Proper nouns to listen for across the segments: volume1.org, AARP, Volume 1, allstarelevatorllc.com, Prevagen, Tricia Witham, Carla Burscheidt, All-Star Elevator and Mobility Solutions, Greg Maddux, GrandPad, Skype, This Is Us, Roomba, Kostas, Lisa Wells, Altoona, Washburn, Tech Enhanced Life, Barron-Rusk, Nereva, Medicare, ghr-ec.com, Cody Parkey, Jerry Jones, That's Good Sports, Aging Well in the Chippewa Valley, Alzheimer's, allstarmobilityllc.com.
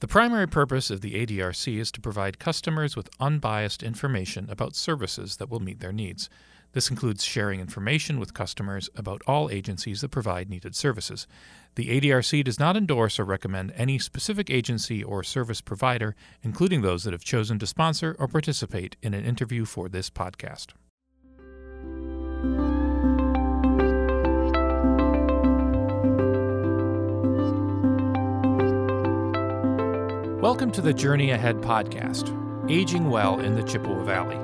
The primary purpose of the ADRC is to provide customers with unbiased information about services that will meet their needs. This includes sharing information with customers about all agencies that provide needed services. The ADRC does not endorse or recommend any specific agency or service provider, including those that have chosen to sponsor or participate in an interview for this podcast. Welcome to the Journey Ahead podcast, Aging Well in the Chippewa Valley.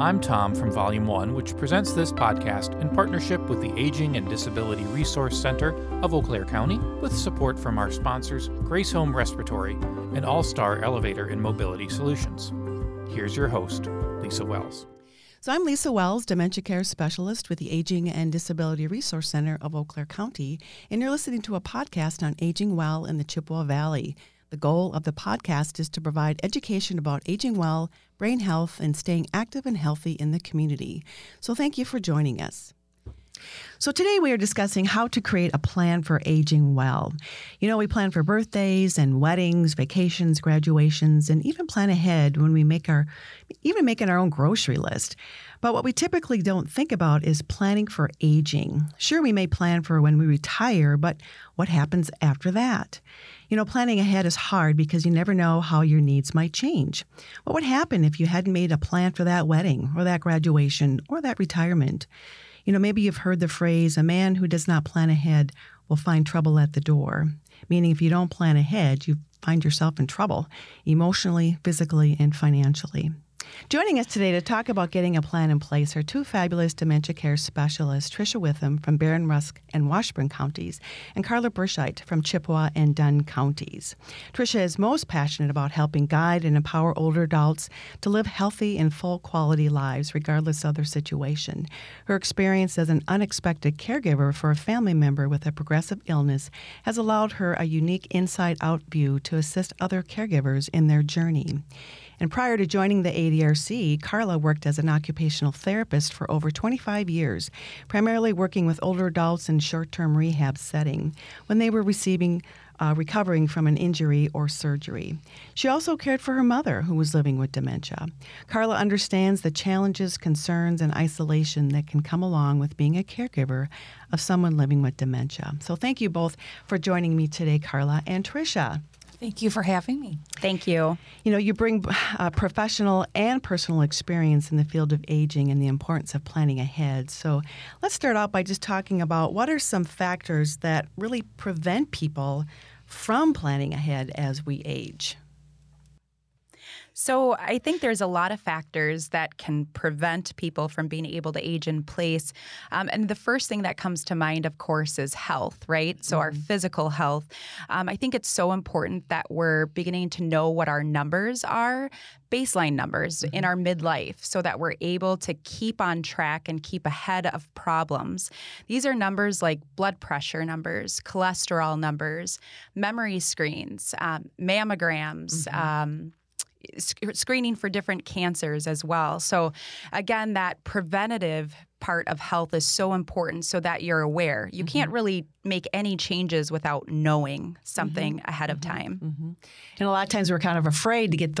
I'm Tom from Volume 1, which presents this podcast in partnership with the Aging and Disability Resource Center of Eau Claire County, with support from our sponsors, Grace Home Respiratory and All-Star Elevator and Mobility Solutions. Here's your host, Lisa Wells. So I'm Lisa Wells, Dementia Care Specialist with the Aging and Disability Resource Center of Eau Claire County, and you're listening to a podcast on Aging Well in the Chippewa Valley. The goal of the podcast is to provide education about aging well, brain health, and staying active and healthy in the community. So thank you for joining us. So today we are discussing how to create a plan for aging well. You know, we plan for birthdays and weddings, vacations, graduations, and even plan ahead when we make our own grocery list. But what we typically don't think about is planning for aging. Sure, we may plan for when we retire, but what happens after that? You know, planning ahead is hard because you never know how your needs might change. What would happen if you hadn't made a plan for that wedding or that graduation or that retirement? You know, maybe you've heard the phrase, a man who does not plan ahead will find trouble at the door. Meaning if you don't plan ahead, you find yourself in trouble emotionally, physically, and financially. Joining us today to talk about getting a plan in place are two fabulous dementia care specialists, Tricia Witham from Barron-Rusk and Washburn counties, and Carla Burscheidt from Chippewa and Dunn counties. Tricia is most passionate about helping guide and empower older adults to live healthy and full quality lives, regardless of their situation. Her experience as an unexpected caregiver for a family member with a progressive illness has allowed her a unique inside-out view to assist other caregivers in their journey. And prior to joining the ADRC, Carla worked as an occupational therapist for over 25 years, primarily working with older adults in short-term rehab setting when they were recovering from an injury or surgery. She also cared for her mother, who was living with dementia. Carla understands the challenges, concerns, and isolation that can come along with being a caregiver of someone living with dementia. So thank you both for joining me today, Carla and Tricia. Thank you for having me. Thank you. You know, you bring professional and personal experience in the field of aging and the importance of planning ahead. So let's start out by just talking about what are some factors that really prevent people from planning ahead as we age? So I think there's a lot of factors that can prevent people from being able to age in place. And the first thing that comes to mind, of course, is health, right? So our physical health. I think it's so important that we're beginning to know what our numbers are, baseline numbers in our midlife, so that we're able to keep on track and keep ahead of problems. These are numbers like blood pressure numbers, cholesterol numbers, memory screens, mammograms, screening for different cancers as well. So again, that preventative part of health is so important so that you're aware. You can't really make any changes without knowing something ahead of time. And a lot of times we're kind of afraid to get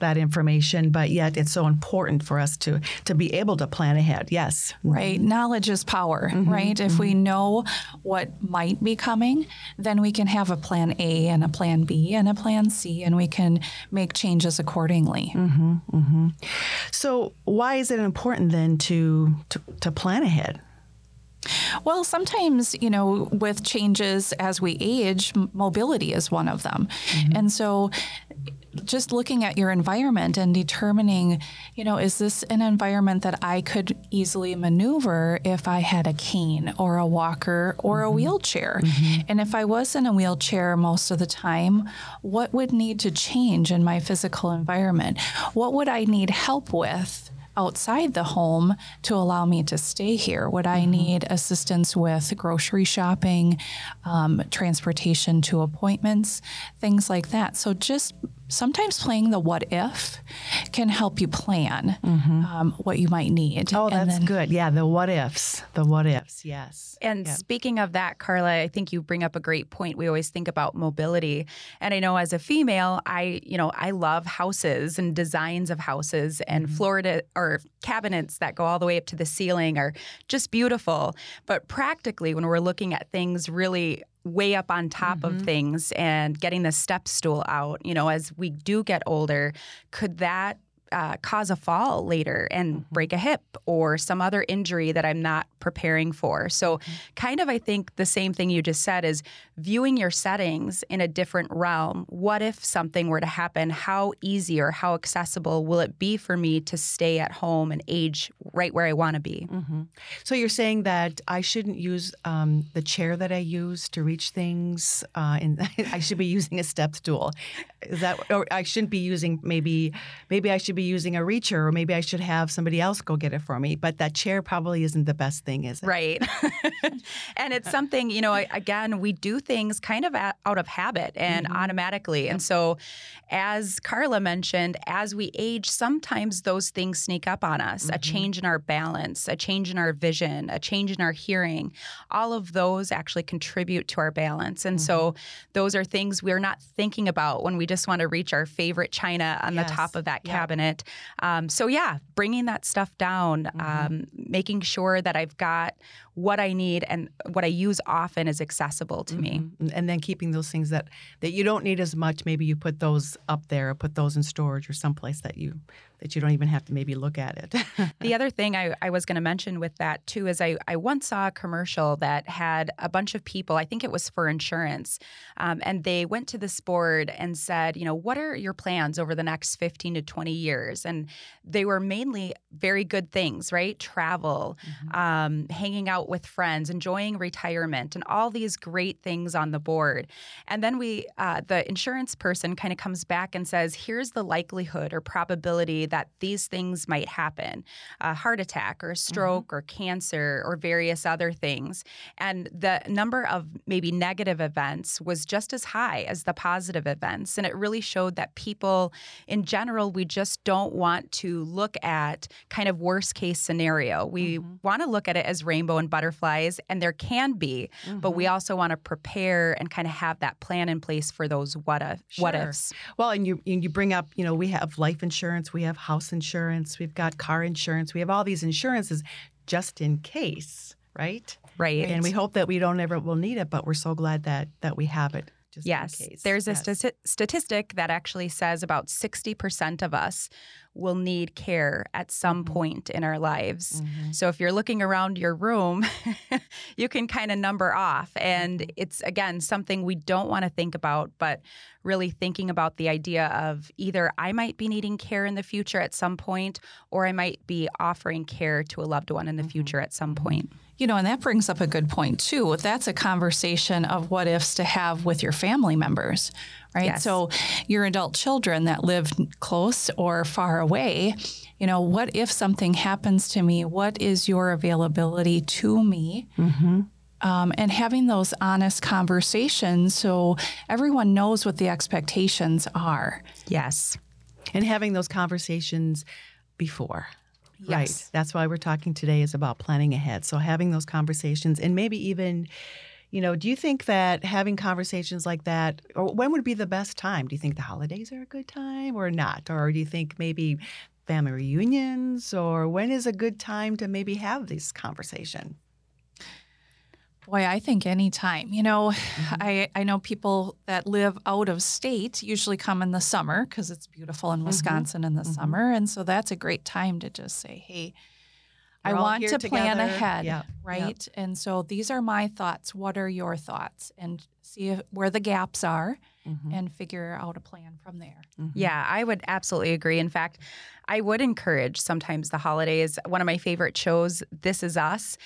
that information, but yet it's so important for us to be able to plan ahead. Yes. Right. Knowledge is power, right? If we know what might be coming, then we can have a plan A and a plan B and a plan C, and we can make changes accordingly. So why is it important then to plan ahead? Well, sometimes, you know, with changes as we age, mobility is one of them. And so just looking at your environment and determining, you know, is this an environment that I could easily maneuver if I had a cane or a walker or a wheelchair? And if I was in a wheelchair most of the time, what would need to change in my physical environment? What would I need help with outside the home to allow me to stay here? Would I need assistance with grocery shopping, transportation to appointments, things like that? So just sometimes playing the what if can help you plan what you might need. Oh, that's good. Yeah, the what ifs. The what ifs, yes. And speaking of that, Carla, I think you bring up a great point. We always think about mobility. And I know as a female, I love houses and designs of houses and Florida or cabinets that go all the way up to the ceiling are just beautiful. But practically, when we're looking at things really way up on top of things and getting the step stool out, you know, as we do get older, could that cause a fall later and break a hip or some other injury that I'm not preparing for? So kind of, I think the same thing you just said is viewing your settings in a different realm. What if something were to happen? How easy or how accessible will it be for me to stay at home and age right where I want to be? So you're saying that I shouldn't use the chair that I use to reach things, and I should be using a step stool. Is that, or I shouldn't be using, maybe I should be using a reacher, or maybe I should have somebody else go get it for me. But that chair probably isn't the best thing, is it? Right. And it's something, you know, again, we do things kind of out of habit and automatically. And so as Carla mentioned, as we age, sometimes those things sneak up on us, a change in our balance, a change in our vision, a change in our hearing. All of those actually contribute to our balance. And so those are things we're not thinking about when we just want to reach our favorite china on the top of that cabinet. So yeah, bringing that stuff down, making sure that I've got what I need and what I use often is accessible to me. And then keeping those things that you don't need as much, maybe you put those up there or put those in storage or someplace that you don't even have to maybe look at it. The other thing I was going to mention with that too is I once saw a commercial that had a bunch of people, I think it was for insurance, and they went to this board and said, you know, what are your plans over the next 15 to 20 years? And they were mainly very good things, right? Travel, hanging out with friends, enjoying retirement, and all these great things on the board. And then the insurance person kind of comes back and says, here's the likelihood or probability that these things might happen, a heart attack or a stroke or cancer or various other things. And the number of maybe negative events was just as high as the positive events. And it really showed that people in general, we just don't want to look at kind of worst case scenario. We want to look at it as rainbow and butterflies, and there can be, but we also want to prepare and kind of have that plan in place for those what ifs. Well, and you bring up, you know, we have life insurance, we have house insurance, we've got car insurance, we have all these insurances just in case, right? Right. And we hope that we don't ever will need it, but we're so glad that we have it. Just in case. There's a statistic that actually says about 60% of us will need care at some point in our lives. So if you're looking around your room, you can kind of number off. And it's, again, something we don't want to think about, but really thinking about the idea of either I might be needing care in the future at some point, or I might be offering care to a loved one in the future at some point. You know, and that brings up a good point, too. That's a conversation of what ifs to have with your family members, right? Yes. So your adult children that live close or far away, you know, what if something happens to me? What is your availability to me? And having those honest conversations so everyone knows what the expectations are. Yes. And having those conversations before. Yes. Right. That's why we're talking today is about planning ahead. So having those conversations and maybe even, you know, do you think that having conversations like that, or when would be the best time? Do you think the holidays are a good time or not? Or do you think maybe family reunions, or when is a good time to maybe have this conversation? Boy, I think any time. You know, I know people that live out of state usually come in the summer because it's beautiful in Wisconsin in the summer. And so that's a great time to just say, hey, I want to plan ahead, right? Yep. And so these are my thoughts. What are your thoughts? And see where the gaps are and figure out a plan from there. Yeah, I would absolutely agree. In fact, I would encourage sometimes the holidays. One of my favorite shows, This Is Us,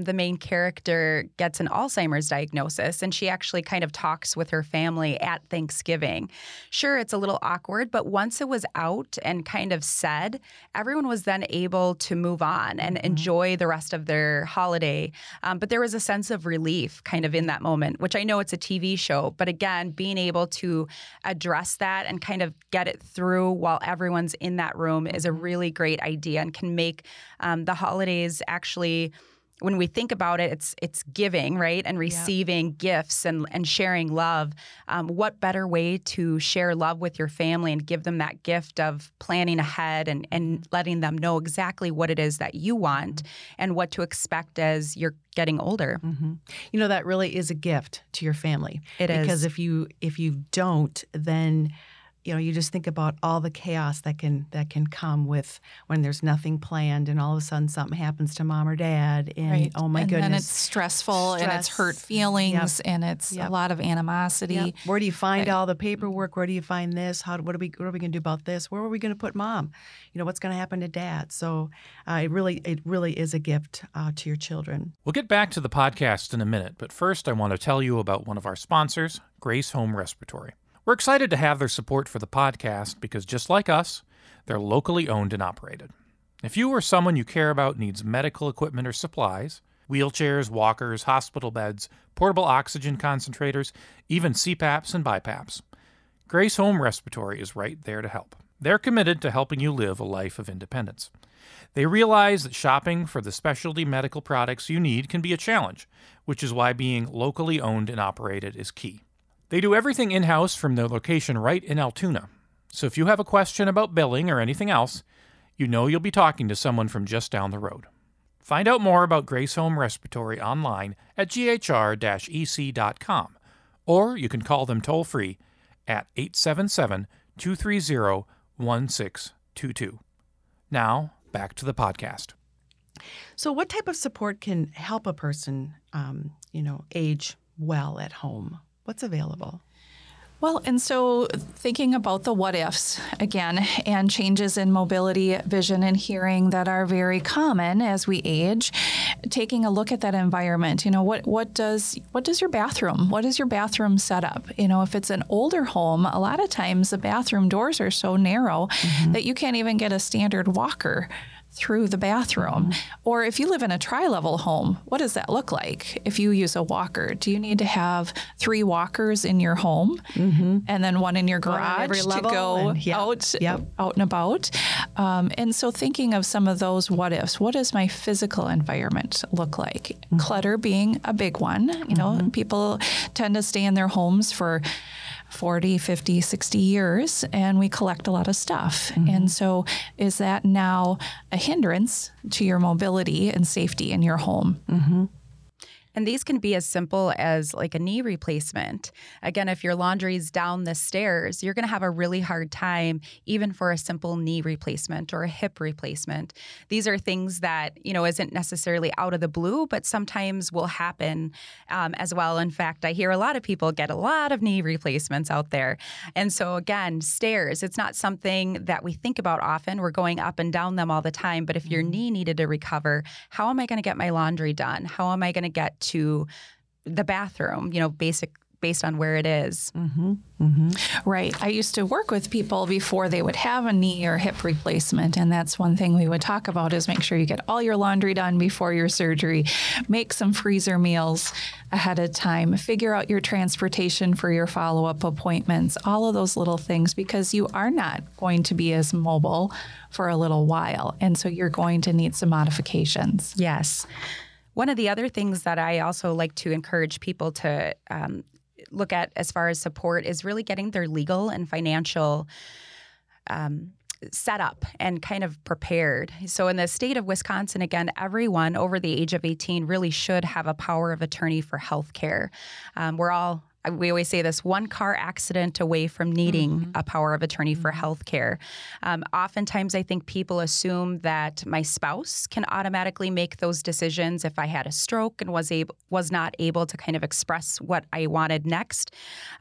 the main character gets an Alzheimer's diagnosis, and she actually kind of talks with her family at Thanksgiving. Sure, it's a little awkward, but once it was out and kind of said, everyone was then able to move on and enjoy the rest of their holiday. But there was a sense of relief kind of in that moment, which I know it's a TV show, but again, being able able to address that and kind of get it through while everyone's in that room is a really great idea and can make the holidays actually, when we think about it, it's giving, right? And receiving gifts and sharing love. What better way to share love with your family and give them that gift of planning ahead and letting them know exactly what it is that you want and what to expect as you're getting older. Mm-hmm. You know, that really is a gift to your family. It is. Because if you don't, then you know, you just think about all the chaos that can come with when there's nothing planned and all of a sudden something happens to mom or dad and oh my goodness. And then it's stressful and it's hurt feelings and it's a lot of animosity. Where do you find all the paperwork? Where do you find this? What are we going to do about this? Where are we going to put mom? You know, what's going to happen to dad? So it really is a gift to your children. We'll get back to the podcast in a minute, but first I want to tell you about one of our sponsors, Grace Home Respiratory. We're excited to have their support for the podcast because just like us, they're locally owned and operated. If you or someone you care about needs medical equipment or supplies, wheelchairs, walkers, hospital beds, portable oxygen concentrators, even CPAPs and BiPAPs, Grace Home Respiratory is right there to help. They're committed to helping you live a life of independence. They realize that shopping for the specialty medical products you need can be a challenge, which is why being locally owned and operated is key. They do everything in-house from their location right in Altoona. So if you have a question about billing or anything else, you know you'll be talking to someone from just down the road. Find out more about Grace Home Respiratory online at ghr-ec.com, or you can call them toll-free at 877-230-1622. Now, back to the podcast. So what type of support can help a person, age well at home? What's available? Well, and so thinking about the what ifs again, and changes in mobility, vision, and hearing that are very common as we age, taking a look at that environment. You know, what does your bathroom? What is your bathroom setup? You know, if it's an older home, a lot of times the bathroom doors are so narrow that you can't even get a standard walker through the bathroom. Or if you live in a tri-level home, what does that look like if you use a walker? Do you need to have 3 walkers in your home and then one in your garage to go out and about? And so thinking of some of those what ifs, what does my physical environment look like? Clutter being a big one. You know, people tend to stay in their homes for 40, 50, 60 years, and we collect a lot of stuff. And so is that now a hindrance to your mobility and safety in your home? And these can be as simple as like a knee replacement. Again, if your laundry's down the stairs, you're going to have a really hard time even for a simple knee replacement or a hip replacement. These are things that, you know, isn't necessarily out of the blue, but sometimes will happen as well. In fact, I hear a lot of people get a lot of knee replacements out there. And so again, stairs, it's not something that we think about often. We're going up and down them all the time. But if your knee needed to recover, how am I going to get my laundry done? How am I going to get to the bathroom, you know, based on where it is. Right. I used to work with people before they would have a knee or hip replacement. And that's one thing we would talk about is make sure you get all your laundry done before your surgery, make some freezer meals ahead of time, figure out your transportation for your follow-up appointments, all of those little things, because you are not going to be as mobile for a little while. And so you're going to need some modifications. Yes. One of the other things that I also like to encourage people to look at as far as support is really getting their legal and financial set up and kind of prepared. So in the state of Wisconsin, again, everyone over the age of 18 really should have a power of attorney for health care. We always say this, one car accident away from needing a power of attorney for health care. Oftentimes, I think people assume that my spouse can automatically make those decisions if I had a stroke and was not able to kind of express what I wanted next.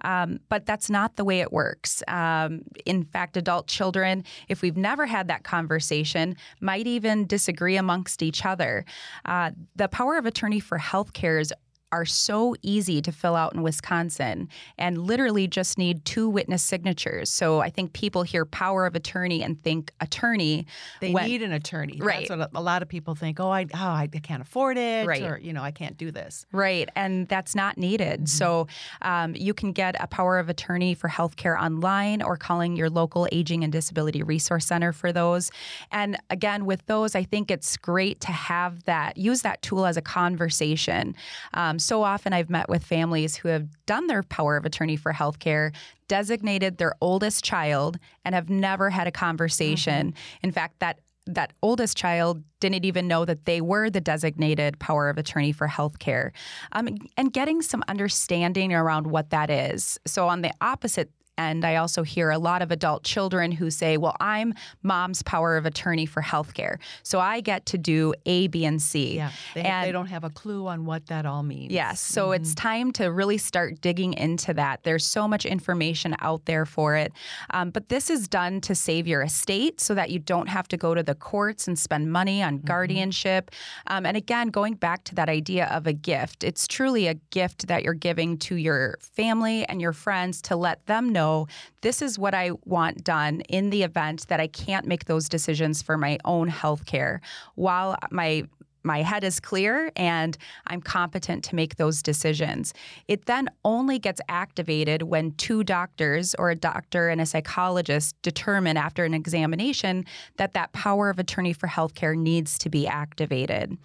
But that's not the way it works. In fact, adult children, if we've never had that conversation, might even disagree amongst each other. The power of attorney for health care is are so easy to fill out in Wisconsin and literally just need 2 witness signatures. So I think people hear power of attorney and think attorney. They need an attorney. Right. That's what a lot of people think, I can't afford it, right, or, I can't do this. Right. And that's not needed. Mm-hmm. So you can get a power of attorney for healthcare online or calling your local Aging and Disability Resource Center for those. And again, with those, I think it's great to have that, use that tool as a conversation. So often I've met with families who have done their power of attorney for healthcare, designated their oldest child, and have never had a conversation. Mm-hmm. In fact, that oldest child didn't even know that they were the designated power of attorney for healthcare, and getting some understanding around what that is. So on the opposite end, I also hear a lot of adult children who say, well, I'm mom's power of attorney for healthcare, so I get to do A, B, and C. Yeah, they don't have a clue on what that all means. Yes, so it's time to really start digging into that. There's so much information out there for it. But this is done to save your estate so that you don't have to go to the courts and spend money on guardianship. And again, going back to that idea of a gift, it's truly a gift that you're giving to your family and your friends to let them know, this is what I want done in the event that I can't make those decisions for my own health care, while my head is clear and I'm competent to make those decisions. It then only gets activated when 2 doctors, or a doctor and a psychologist, determine after an examination that power of attorney for healthcare needs to be activated.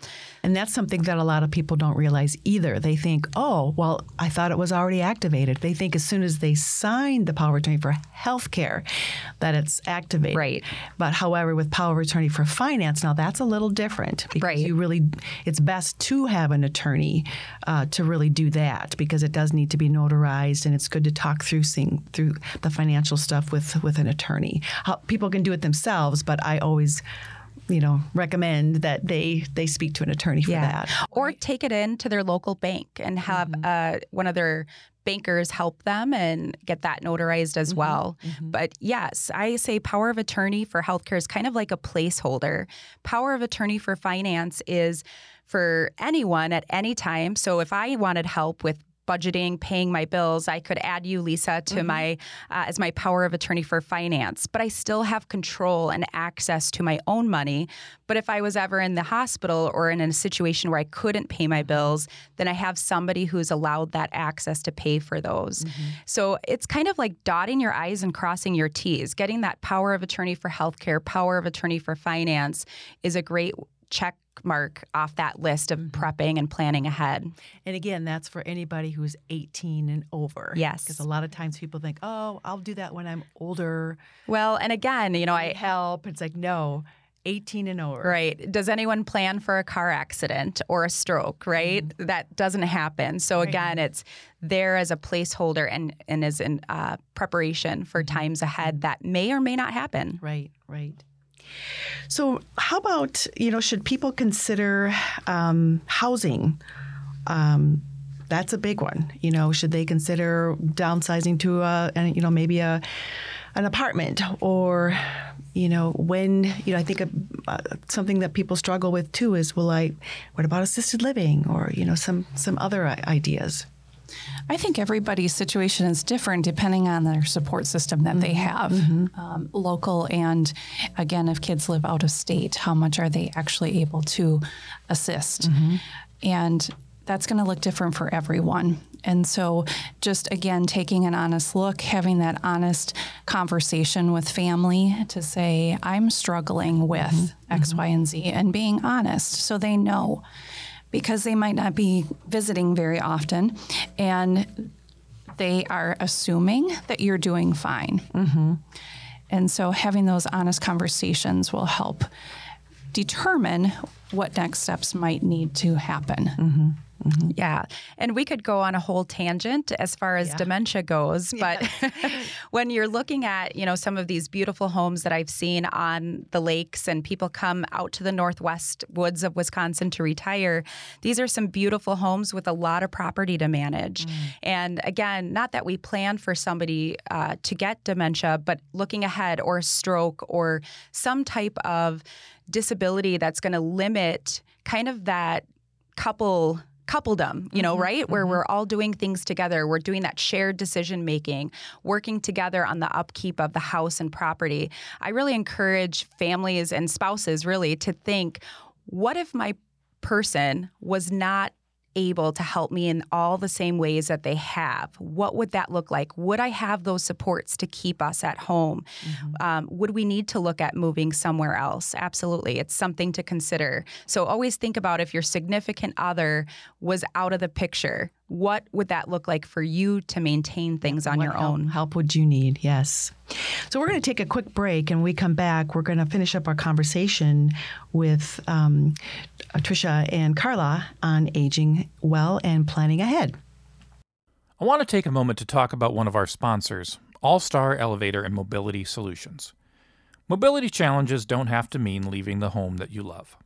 And that's something that a lot of people don't realize either. They think, I thought it was already activated. They think as soon as they sign the power of attorney for healthcare that it's activated. Right. But however, with power of attorney for finance, now that's a little different, because you really, it's best to have an attorney to really do that, because it does need to be notarized, and it's good to talk through the financial stuff with an attorney. People can do it themselves, but I always recommend that they speak to an attorney for that. Or take it in to their local bank and have one of their bankers help them and get that notarized as well. Mm-hmm. But yes, I say power of attorney for healthcare is kind of like a placeholder. Power of attorney for finance is for anyone at any time. So if I wanted help with budgeting, paying my bills, I could add you, Lisa, to my as my power of attorney for finance. But I still have control and access to my own money. But if I was ever in the hospital or in a situation where I couldn't pay my bills, then I have somebody who's allowed that access to pay for those. Mm-hmm. So it's kind of like dotting your I's and crossing your T's. Getting that power of attorney for healthcare, power of attorney for finance is a great check mark off that list of prepping and planning ahead. And again, that's for anybody who's 18 and over. Yes. Because a lot of times people think, I'll do that when I'm older. Well, and again, I help. It's like, no. 18 and over. Right. Does anyone plan for a car accident or a stroke, right? Mm-hmm. That doesn't happen. So again, it's there as a placeholder and as in preparation for times ahead that may or may not happen. Right, right. So how about, should people consider housing? That's a big one. Should they consider downsizing to, maybe an apartment, or, I think something that people struggle with too is, what about assisted living, or, some other ideas? I think everybody's situation is different depending on their support system that they have, local, and again, if kids live out of state, how much are they actually able to assist? Mm-hmm. And that's going to look different for everyone. And so just, again, taking an honest look, having that honest conversation with family to say, I'm struggling with X, Y, and Z, and being honest so they know. Because they might not be visiting very often, and they are assuming that you're doing fine. Mm-hmm. And so having those honest conversations will help determine what next steps might need to happen. Mm-hmm. Mm-hmm. Yeah. And we could go on a whole tangent as far as dementia goes. But when you're looking at, some of these beautiful homes that I've seen on the lakes, and people come out to the northwest woods of Wisconsin to retire, these are some beautiful homes with a lot of property to manage. Mm-hmm. And again, not that we plan for somebody to get dementia, but looking ahead, or a stroke, or some type of disability that's going to limit kind of that couple coupledom, you know, right? Where we're all doing things together. We're doing that shared decision making, working together on the upkeep of the house and property. I really encourage families and spouses really to think, what if my person was not able to help me in all the same ways that they have? What would that look like? Would I have those supports to keep us at home? Would we need to look at moving somewhere else? Absolutely. It's something to consider. So always think about, if your significant other was out of the picture, what would that look like for you to maintain things on your own? Help would you need? Yes. So we're going to take a quick break, and when we come back, we're going to finish up our conversation with Tricia and Carla on aging well and planning ahead. I want to take a moment to talk about one of our sponsors, All-Star Elevator and Mobility Solutions. Mobility challenges don't have to mean leaving the home that you love.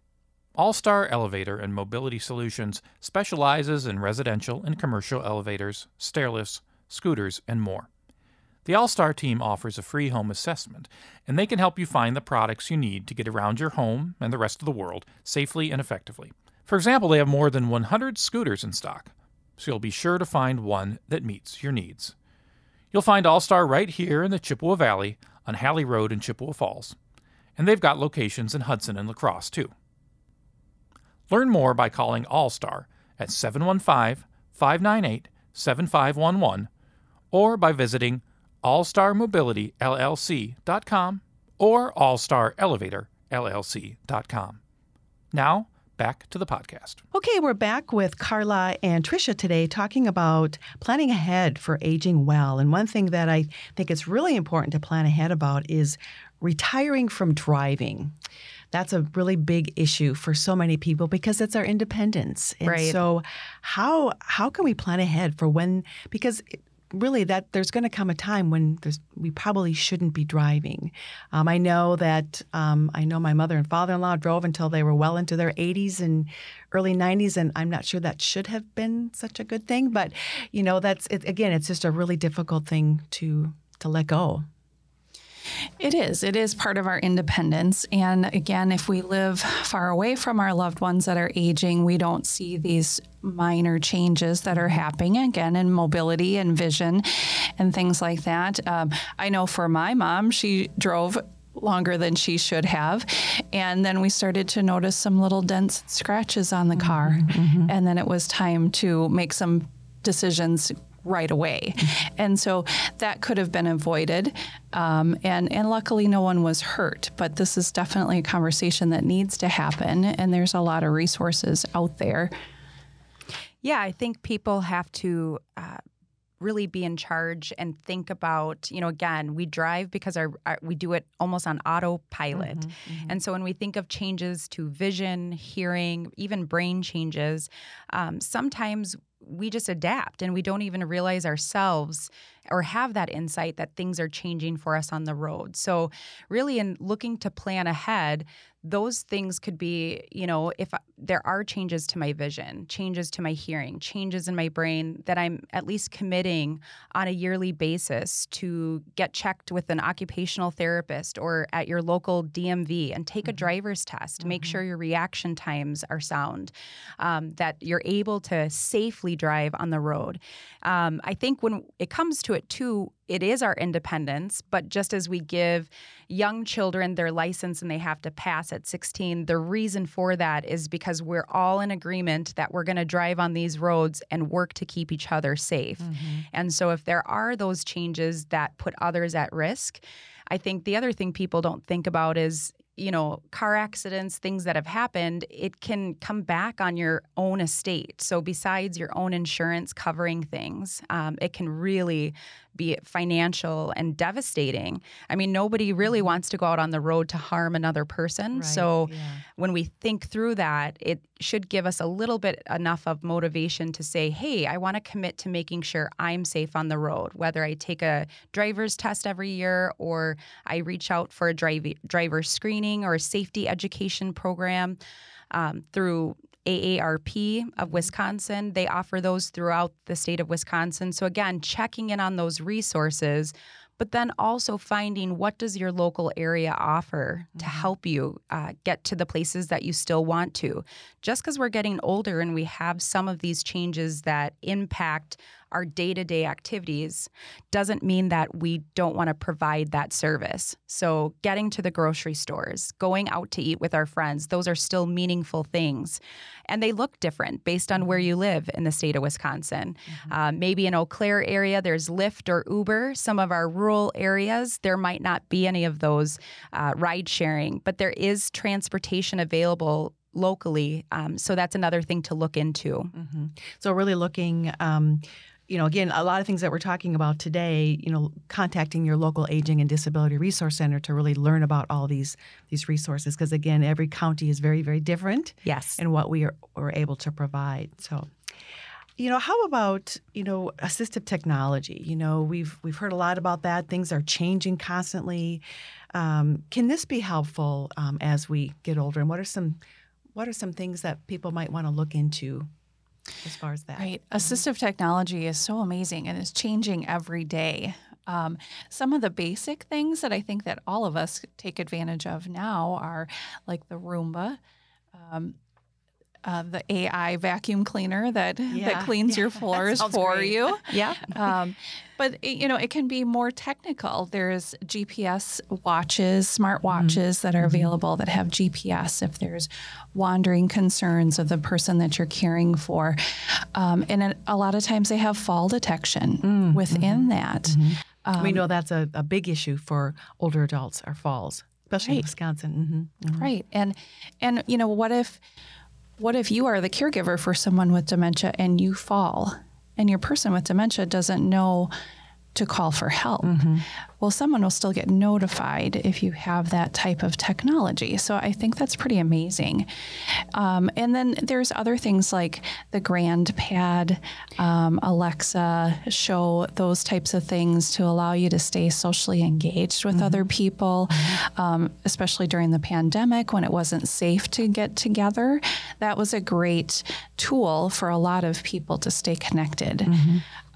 All-Star Elevator and Mobility Solutions specializes in residential and commercial elevators, stair lifts, scooters, and more. The All-Star team offers a free home assessment, and they can help you find the products you need to get around your home and the rest of the world safely and effectively. For example, they have more than 100 scooters in stock, so you'll be sure to find one that meets your needs. You'll find All-Star right here in the Chippewa Valley on Halley Road in Chippewa Falls, and they've got locations in Hudson and La Crosse, too. Learn more by calling All-Star at 715-598-7511 or by visiting allstarmobilityllc.com or allstarelevatorllc.com. Now, back to the podcast. Okay, we're back with Carla and Tricia today talking about planning ahead for aging well. And one thing that I think it's really important to plan ahead about is retiring from driving. That's a really big issue for so many people because it's our independence. And right. So how can we plan ahead for when, because really that there's going to come a time when we probably shouldn't be driving. I know that my mother and father-in-law drove until they were well into their 80s and early 90s, and I'm not sure that should have been such a good thing. But, you know, it's just a really difficult thing to let go. It is. It is part of our independence. And again, if we live far away from our loved ones that are aging, we don't see these minor changes that are happening, again, in mobility and vision and things like that. I know for my mom, she drove longer than she should have. And then we started to notice some little dents and scratches on the car. Mm-hmm. And then it was time to make some decisions right away. And so that could have been avoided. And luckily no one was hurt, but this is definitely a conversation that needs to happen. And there's a lot of resources out there. Yeah, I think people have to really be in charge and think about, you know, again, we drive because we do it almost on autopilot. And so when we think of changes to vision, hearing, even brain changes, sometimes we just adapt and we don't even realize ourselves or have that insight that things are changing for us on the road. So really in looking to plan ahead, those things could be, you know, if there are changes to my vision, changes to my hearing, changes in my brain, that I'm at least committing on a yearly basis to get checked with an occupational therapist or at your local DMV and take a driver's test, make sure your reaction times are sound, that you're able to safely drive on the road. I think when it comes to it too, it is our independence, but just as we give young children their license and they have to pass at 16, the reason for that is because we're all in agreement that we're going to drive on these roads and work to keep each other safe. And so if there are those changes that put others at risk, I think the other thing people don't think about is, you know, car accidents, things that have happened, it can come back on your own estate. So besides your own insurance covering things, it can really be financial and devastating. I mean, nobody really wants to go out on the road to harm another person. Right, so when we think through that, it should give us a little bit enough of motivation to say, hey, I want to commit to making sure I'm safe on the road, whether I take a driver's test every year or I reach out for a driver screening or a safety education program through AARP of Wisconsin. They offer those throughout the state of Wisconsin. So again, checking in on those resources, but then also finding what does your local area offer to help you get to the places that you still want to. Just because we're getting older and we have some of these changes that impact our day-to-day activities doesn't mean that we don't want to provide that service. So getting to the grocery stores, going out to eat with our friends, those are still meaningful things. And they look different based on where you live in the state of Wisconsin. Maybe in Eau Claire area, there's Lyft or Uber. Some of our rural areas, there might not be any of those ride sharing, but there is transportation available locally. So that's another thing to look into. So really looking, you know, again, a lot of things that we're talking about today, you know, contacting your local Aging and Disability Resource Center to really learn about all these resources. Because, again, every county is very, very different in what we are able to provide. So, you know, how about, you know, assistive technology? You know, we've heard a lot about that. Things are changing constantly. Can this be helpful as we get older? And what are some things that people might want to look into as far as that? Right. Assistive technology is so amazing and it's changing every day. Some of the basic things that I think that all of us take advantage of now are like the Roomba, the AI vacuum cleaner that cleans your floors for you. But, you know, it can be more technical. There's GPS watches, smart watches that are available that have GPS if there's wandering concerns of the person that you're caring for. And a lot of times they have fall detection within that. We know that's a big issue for older adults, our falls, especially in Wisconsin. Right. And, you know, what if you are the caregiver for someone with dementia and you fall? And your person with dementia doesn't know to call for help. Well, someone will still get notified if you have that type of technology. So I think that's pretty amazing. And then there's other things like the GrandPad, Alexa, show, those types of things to allow you to stay socially engaged with other people, especially during the pandemic when it wasn't safe to get together. That was a great tool for a lot of people to stay connected.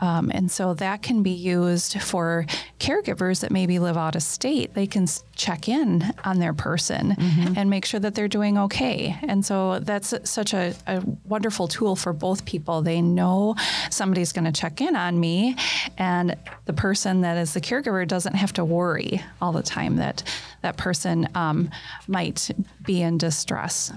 And so that can be used for caregivers that maybe live out of state. They can check in on their person and make sure that they're doing okay. And so that's such a wonderful tool for both people. They know somebody's going to check in on me, and the person that is the caregiver doesn't have to worry all the time that that person might be in distress.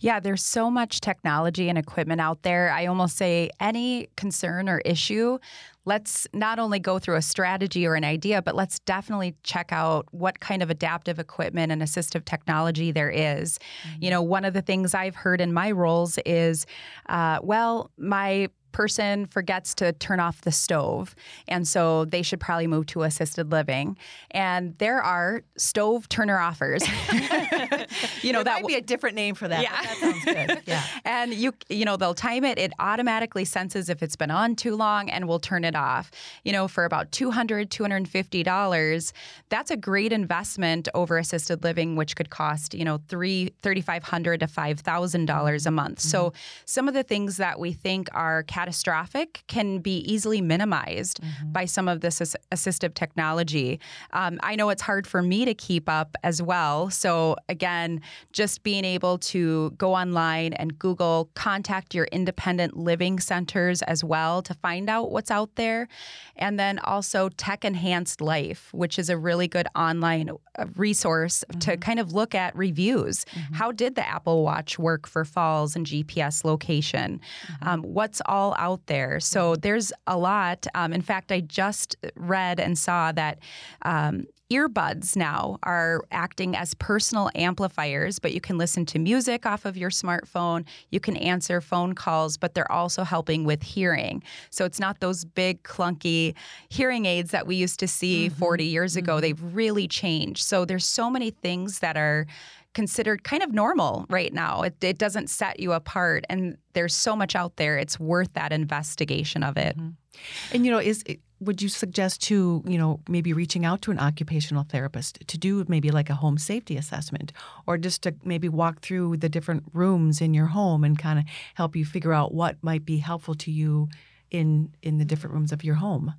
Yeah, there's so much technology and equipment out there. I almost say any concern or issue, let's not only go through a strategy or an idea, but let's definitely check out what kind of adaptive equipment and assistive technology there is. You know, one of the things I've heard in my roles is, well, my person forgets to turn off the stove, and so they should probably move to assisted living. And there are stove turner offers. You know, that might be a different name for that. Yeah, but that sounds good. Yeah, and you know, they'll time it. It automatically senses if it's been on too long and will turn it off. You know, for about $200-$250, that's a great investment over assisted living, which could cost $3,500 to $5,000 a month. So some of the things that we think are catastrophic can be easily minimized by some of this assistive technology. I know it's hard for me to keep up as well. So again, just being able to go online and Google, contact your independent living centers as well to find out what's out there. And then also Tech Enhanced Life, which is a really good online resource to kind of look at reviews. How did the Apple Watch work for falls and GPS location? What's all out there? So there's a lot. In fact, I just read and saw that earbuds now are acting as personal amplifiers, but you can listen to music off of your smartphone. You can answer phone calls, but they're also helping with hearing. So it's not those big, clunky hearing aids that we used to see 40 years ago. They've really changed. So there's so many things that are considered kind of normal right now. It doesn't set you apart, and there's so much out there. It's worth that investigation of it. And you know, would you suggest to maybe reaching out to an occupational therapist to do maybe like a home safety assessment, or just to maybe walk through the different rooms in your home and kind of help you figure out what might be helpful to you in the different rooms of your home?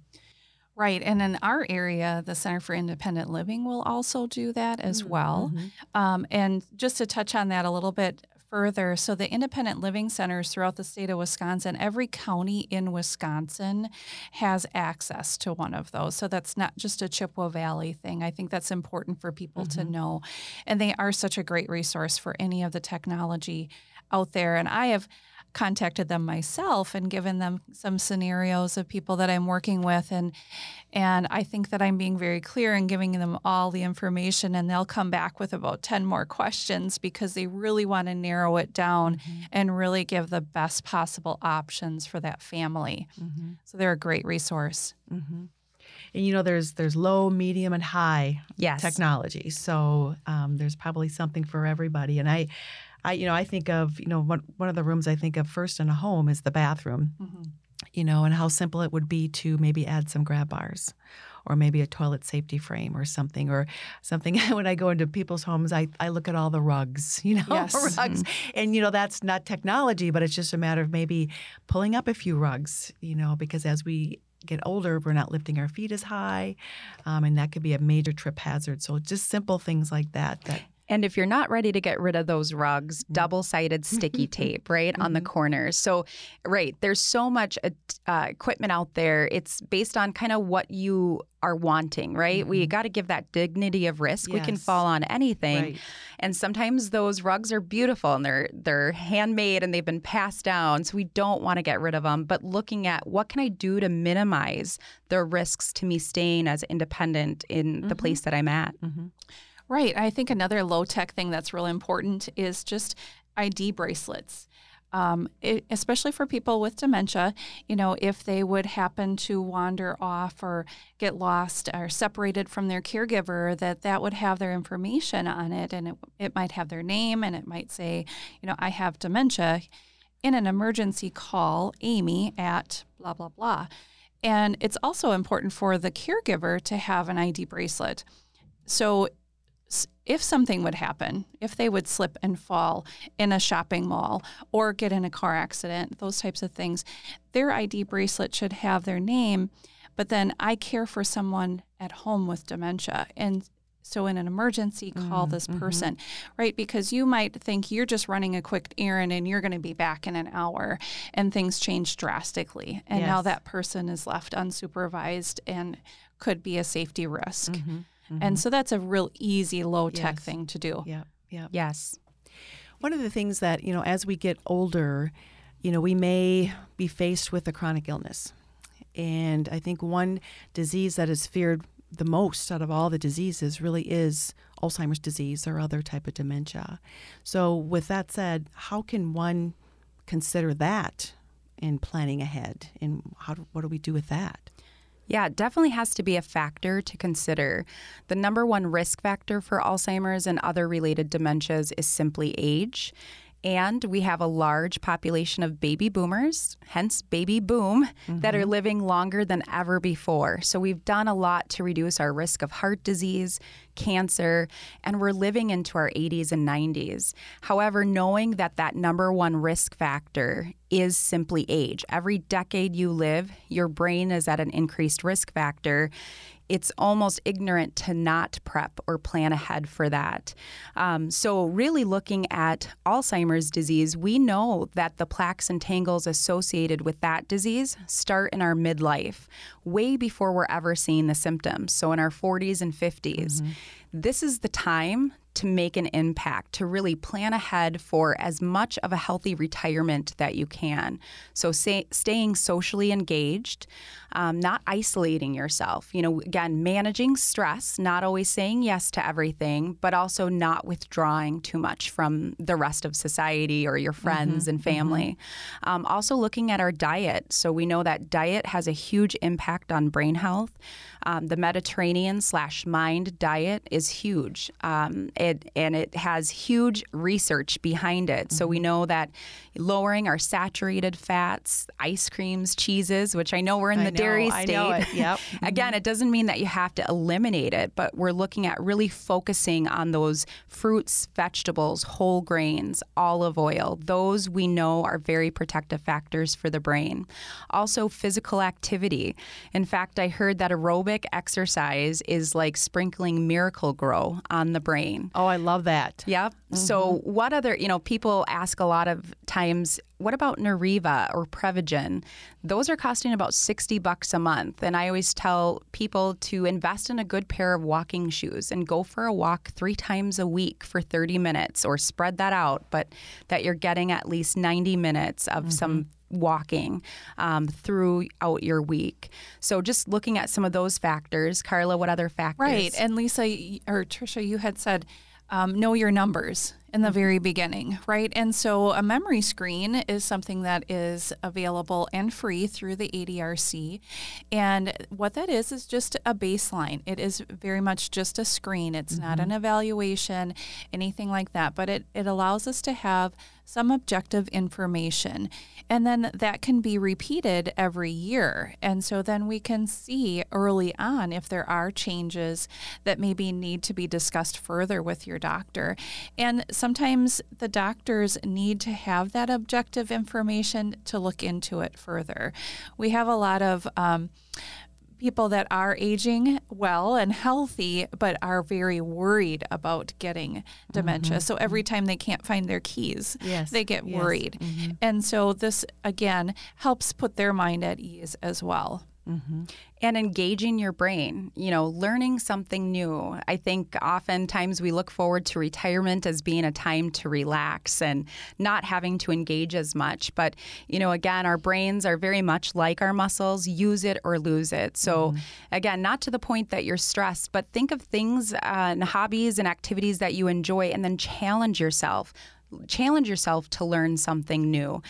Right. And in our area, the Center for Independent Living will also do that as well. And just to touch on that a little bit further, so the independent living centers throughout the state of Wisconsin, every county in Wisconsin has access to one of those. So that's not just a Chippewa Valley thing. I think that's important for people to know. And they are such a great resource for any of the technology out there. And I have contacted them myself and given them some scenarios of people that I'm working with. And I think that I'm being very clear in giving them all the information, and they'll come back with about 10 more questions because they really want to narrow it down and really give the best possible options for that family. So they're a great resource. And, you know, there's low, medium, and high technology. So there's probably something for everybody. And I you know, I think of, you know, one of the rooms I think of first in a home is the bathroom, you know, and how simple it would be to maybe add some grab bars or maybe a toilet safety frame or something When I go into people's homes, I look at all the rugs, you know, rugs. And, you know, that's not technology, but it's just a matter of maybe pulling up a few rugs, you know, because as we get older, we're not lifting our feet as high, and that could be a major trip hazard. So just simple things like that that. And if you're not ready to get rid of those rugs, double-sided sticky tape, right, on the corners. So, right, there's so much equipment out there. It's based on kind of what you are wanting, right? We got to give that dignity of risk. We can fall on anything. And sometimes those rugs are beautiful and they're handmade and they've been passed down, so we don't want to get rid of them. But looking at what can I do to minimize the risks to me staying as independent in the place that I'm at. Right. I think another low-tech thing that's really important is just ID bracelets, especially for people with dementia. You know, if they would happen to wander off or get lost or separated from their caregiver, that would have their information on it, and it might have their name, and it might say, you know, I have dementia. In an emergency, call Amy at blah, blah, blah. And it's also important for the caregiver to have an ID bracelet. So if something would happen, if they would slip and fall in a shopping mall or get in a car accident, those types of things, their ID bracelet should have their name. But then I care for someone at home with dementia. And so in an emergency, call this person, right? Because you might think you're just running a quick errand and you're going to be back in an hour, and things change drastically. And now that person is left unsupervised and could be a safety risk. And so that's a real easy, low-tech thing to do. One of the things that, you know, as we get older, you know, we may be faced with a chronic illness. And I think one disease that is feared the most out of all the diseases really is Alzheimer's disease or other type of dementia. So with that said, how can one consider that in planning ahead? And what do we do with that? Yeah, it definitely has to be a factor to consider. The number one risk factor for Alzheimer's and other related dementias is simply age. And we have a large population of baby boomers, hence baby boom, that are living longer than ever before. So we've done a lot to reduce our risk of heart disease, cancer, and we're living into our 80s and 90s. However, knowing that that number one risk factor is simply age. Every decade you live, your brain is at an increased risk factor. It's almost ignorant to not prep or plan ahead for that. So really looking at Alzheimer's disease, we know that the plaques and tangles associated with that disease start in our midlife, way before we're ever seeing the symptoms, so in our 40s and 50s. This is the time to make an impact, to really plan ahead for as much of a healthy retirement that you can. So staying socially engaged, not isolating yourself. You know, again, managing stress, not always saying yes to everything, but also not withdrawing too much from the rest of society or your friends and family. Also looking at our diet. So we know that diet has a huge impact on brain health. The Mediterranean/MIND diet is huge. and it has huge research behind it. Mm-hmm. So we know that lowering our saturated fats, ice creams, cheeses, which I know we're in the dairy state. I know it. Yep. Again, it doesn't mean that you have to eliminate it, but we're looking at really focusing on those fruits, vegetables, whole grains, olive oil. Those we know are very protective factors for the brain. Also, physical activity. In fact, I heard that aerobic exercise is like sprinkling Miracle Grow on the brain. Oh, I love that. Yep. Mm-hmm. So what other, you know, people ask a lot of times, what about Nereva or Prevagen? Those are costing about $60 a month. And I always tell people to invest in a good pair of walking shoes and go for a walk 3 times a week for 30 minutes or spread that out, but that you're getting at least 90 minutes of mm-hmm. some walking throughout your week. So just looking at some of those factors. Carla, what other factors? Right. And Lisa or Tricia, you had said, know your numbers in the very beginning, right? And so a memory screen is something that is available and free through the ADRC. And what that is just a baseline. It is very much just a screen. It's mm-hmm. not an evaluation, anything like that, but it allows us to have some objective information. And then that can be repeated every year. And so then we can see early on if there are changes that maybe need to be discussed further with your doctor. And sometimes the doctors need to have that objective information to look into it further. We have a lot of people that are aging well and healthy, but are very worried about getting dementia. Mm-hmm. So every time they can't find their keys, they get worried. Mm-hmm. And so this, again, helps put their mind at ease as well. Mm-hmm. And engaging your brain, you know, learning something new. I think oftentimes we look forward to retirement as being a time to relax and not having to engage as much. But, you know, again, our brains are very much like our muscles, use it or lose it. So, again, not to the point that you're stressed, but think of things and hobbies and activities that you enjoy and then challenge yourself. Challenge yourself to learn something new.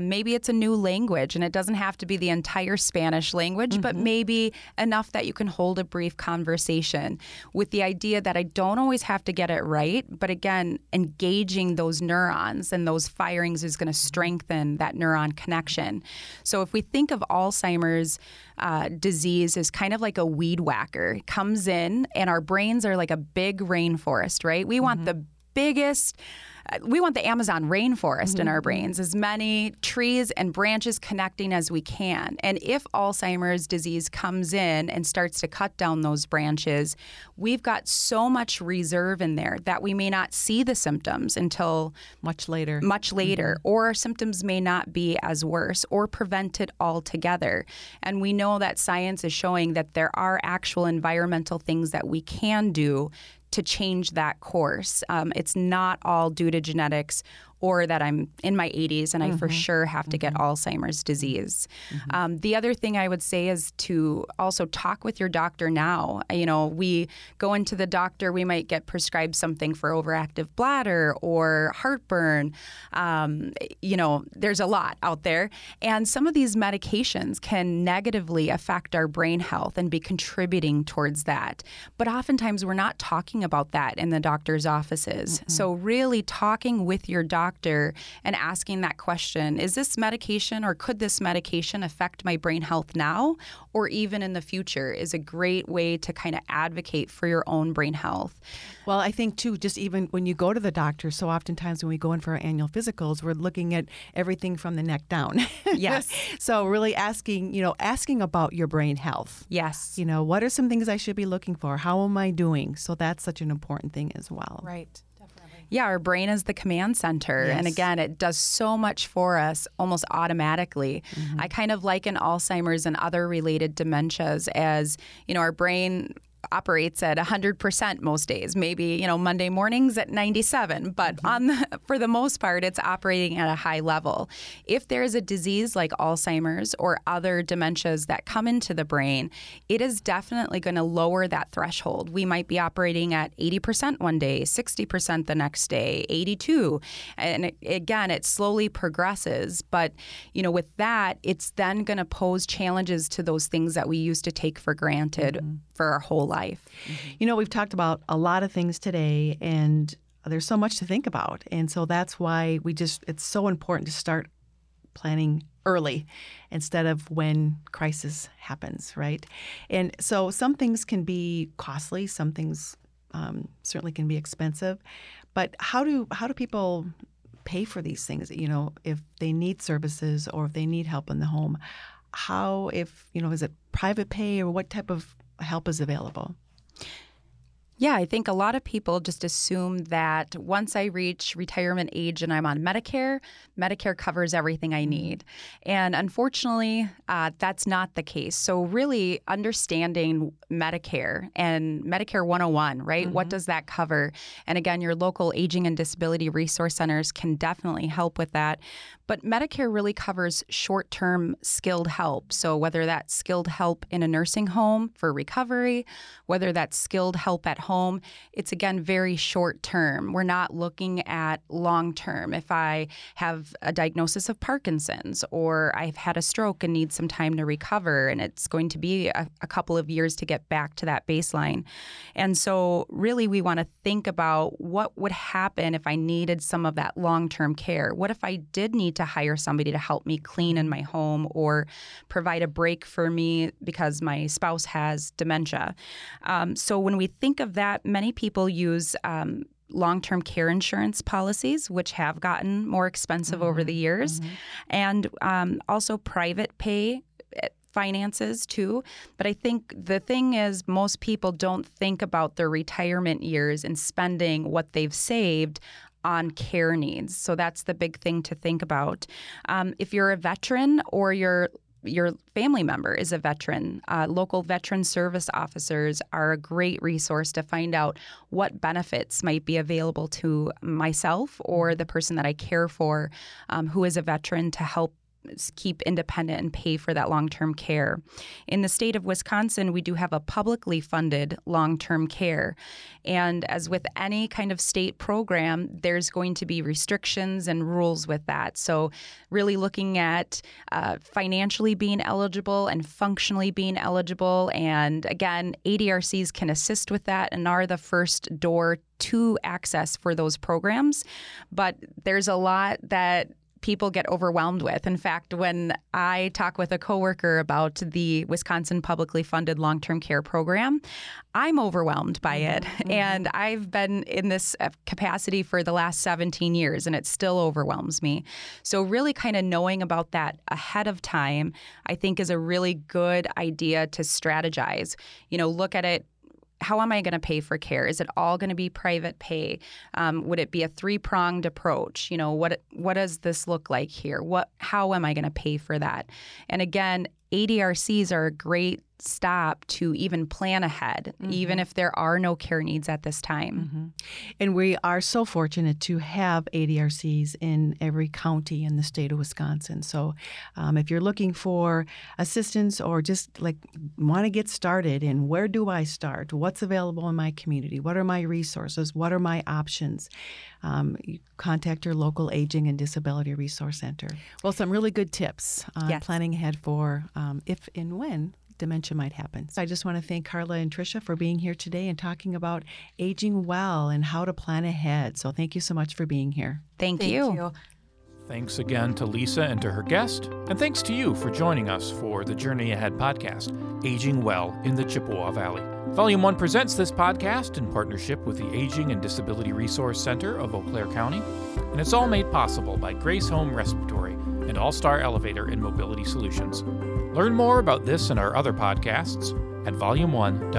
Maybe it's a new language, and it doesn't have to be the entire Spanish language, mm-hmm. but maybe enough that you can hold a brief conversation with the idea that I don't always have to get it right. But again, engaging those neurons and those firings is going to strengthen that neuron connection. So if we think of Alzheimer's disease as kind of like a weed whacker, it comes in and our brains are like a big rainforest, right? We want the biggest. We want the Amazon rainforest in our brains, as many trees and branches connecting as we can. And if Alzheimer's disease comes in and starts to cut down those branches, we've got so much reserve in there that we may not see the symptoms until much later, or our symptoms may not be as worse or prevented altogether. And we know that science is showing that there are actual environmental things that we can do to change that course. It's not all due to genetics or that I'm in my 80s and I for sure have to get Alzheimer's disease. Mm-hmm. The other thing I would say is to also talk with your doctor now. You know, we go into the doctor, we might get prescribed something for overactive bladder or heartburn. You know, there's a lot out there. And some of these medications can negatively affect our brain health and be contributing towards that. But oftentimes we're not talking about that in the doctor's offices. Mm-hmm. So really talking with your doctor and asking that question, is this medication or could this medication affect my brain health now or even in the future, is a great way to kind of advocate for your own brain health. Well, I think too, just even when you go to the doctor, so oftentimes when we go in for our annual physicals, we're looking at everything from the neck down. Yes. So really asking about your brain health. Yes. You know, what are some things I should be looking for? How am I doing? So that's such an important thing as well. Right. Yeah, our brain is the command center. Yes. And again, it does so much for us almost automatically. Mm-hmm. I kind of liken Alzheimer's and other related dementias as, you know, our brain operates at 100% most days, maybe, you know, Monday mornings at 97, but for the most part, it's operating at a high level. If there is a disease like Alzheimer's or other dementias that come into the brain, it is definitely going to lower that threshold. We might be operating at 80% one day, 60% the next day, 82. And again, it slowly progresses. But, you know, with that, it's then going to pose challenges to those things that we used to take for granted. Mm-hmm. for our whole life. Mm-hmm. You know, we've talked about a lot of things today, and there's so much to think about. And so that's why it's so important to start planning early instead of when crisis happens, right? And so some things can be costly, some things certainly can be expensive. But how do people pay for these things? You know, if they need services or if they need help in the home, is it private pay, or what type of help is available? Yeah, I think a lot of people just assume that once I reach retirement age and I'm on Medicare, Medicare covers everything I need. And unfortunately, that's not the case. So really understanding Medicare and Medicare 101, right? Mm-hmm. What does that cover? And again, your local Aging and Disability Resource Centers can definitely help with that. But Medicare really covers short-term skilled help. So whether that's skilled help in a nursing home for recovery, whether that's skilled help at home, it's again very short-term. We're not looking at long-term. If I have a diagnosis of Parkinson's or I've had a stroke and need some time to recover, and it's going to be a couple of years to get back to that baseline. And so really we want to think about what would happen if I needed some of that long-term care. What if I did need to hire somebody to help me clean in my home or provide a break for me because my spouse has dementia. So when we think of that, many people use long-term care insurance policies, which have gotten more expensive mm-hmm. over the years, mm-hmm. and also private pay finances too. But I think the thing is, most people don't think about their retirement years and spending what they've saved on care needs. So that's the big thing to think about. If you're a veteran or your family member is a veteran, local veteran service officers are a great resource to find out what benefits might be available to myself or the person that I care for who is a veteran to help keep independent and pay for that long-term care. In the state of Wisconsin, we do have a publicly funded long-term care. And as with any kind of state program, there's going to be restrictions and rules with that. So really looking at financially being eligible and functionally being eligible. And again, ADRCs can assist with that and are the first door to access for those programs. But there's a lot that people get overwhelmed with. In fact, when I talk with a coworker about the Wisconsin publicly funded long-term care program, I'm overwhelmed by it. Mm-hmm. And I've been in this capacity for the last 17 years, and it still overwhelms me. So really kind of knowing about that ahead of time, I think, is a really good idea to strategize. You know, look at it. How am I going to pay for care? Is it all going to be private pay? Would it be a three-pronged approach? You know, what does this look like here? How am I going to pay for that? And again, ADRCs are a great stop to even plan ahead, mm-hmm. even if there are no care needs at this time. Mm-hmm. And we are so fortunate to have ADRCs in every county in the state of Wisconsin. So if you're looking for assistance or just want to get started and where do I start, what's available in my community, what are my resources, what are my options, you contact your local Aging and Disability Resource Center. Well, some really good tips on planning ahead for if and when dementia might happen. So I just want to thank Carla and Tricia for being here today and talking about aging well and how to plan ahead. So thank you so much for being here. Thank you. Thanks again to Lisa and to her guest. And thanks to you for joining us for the Journey Ahead podcast, Aging Well in the Chippewa Valley. Volume 1 presents this podcast in partnership with the Aging and Disability Resource Center of Eau Claire County. And it's all made possible by Grace Home Respiratory and All-Star Elevator and Mobility Solutions. Learn more about this and our other podcasts at volume1.org.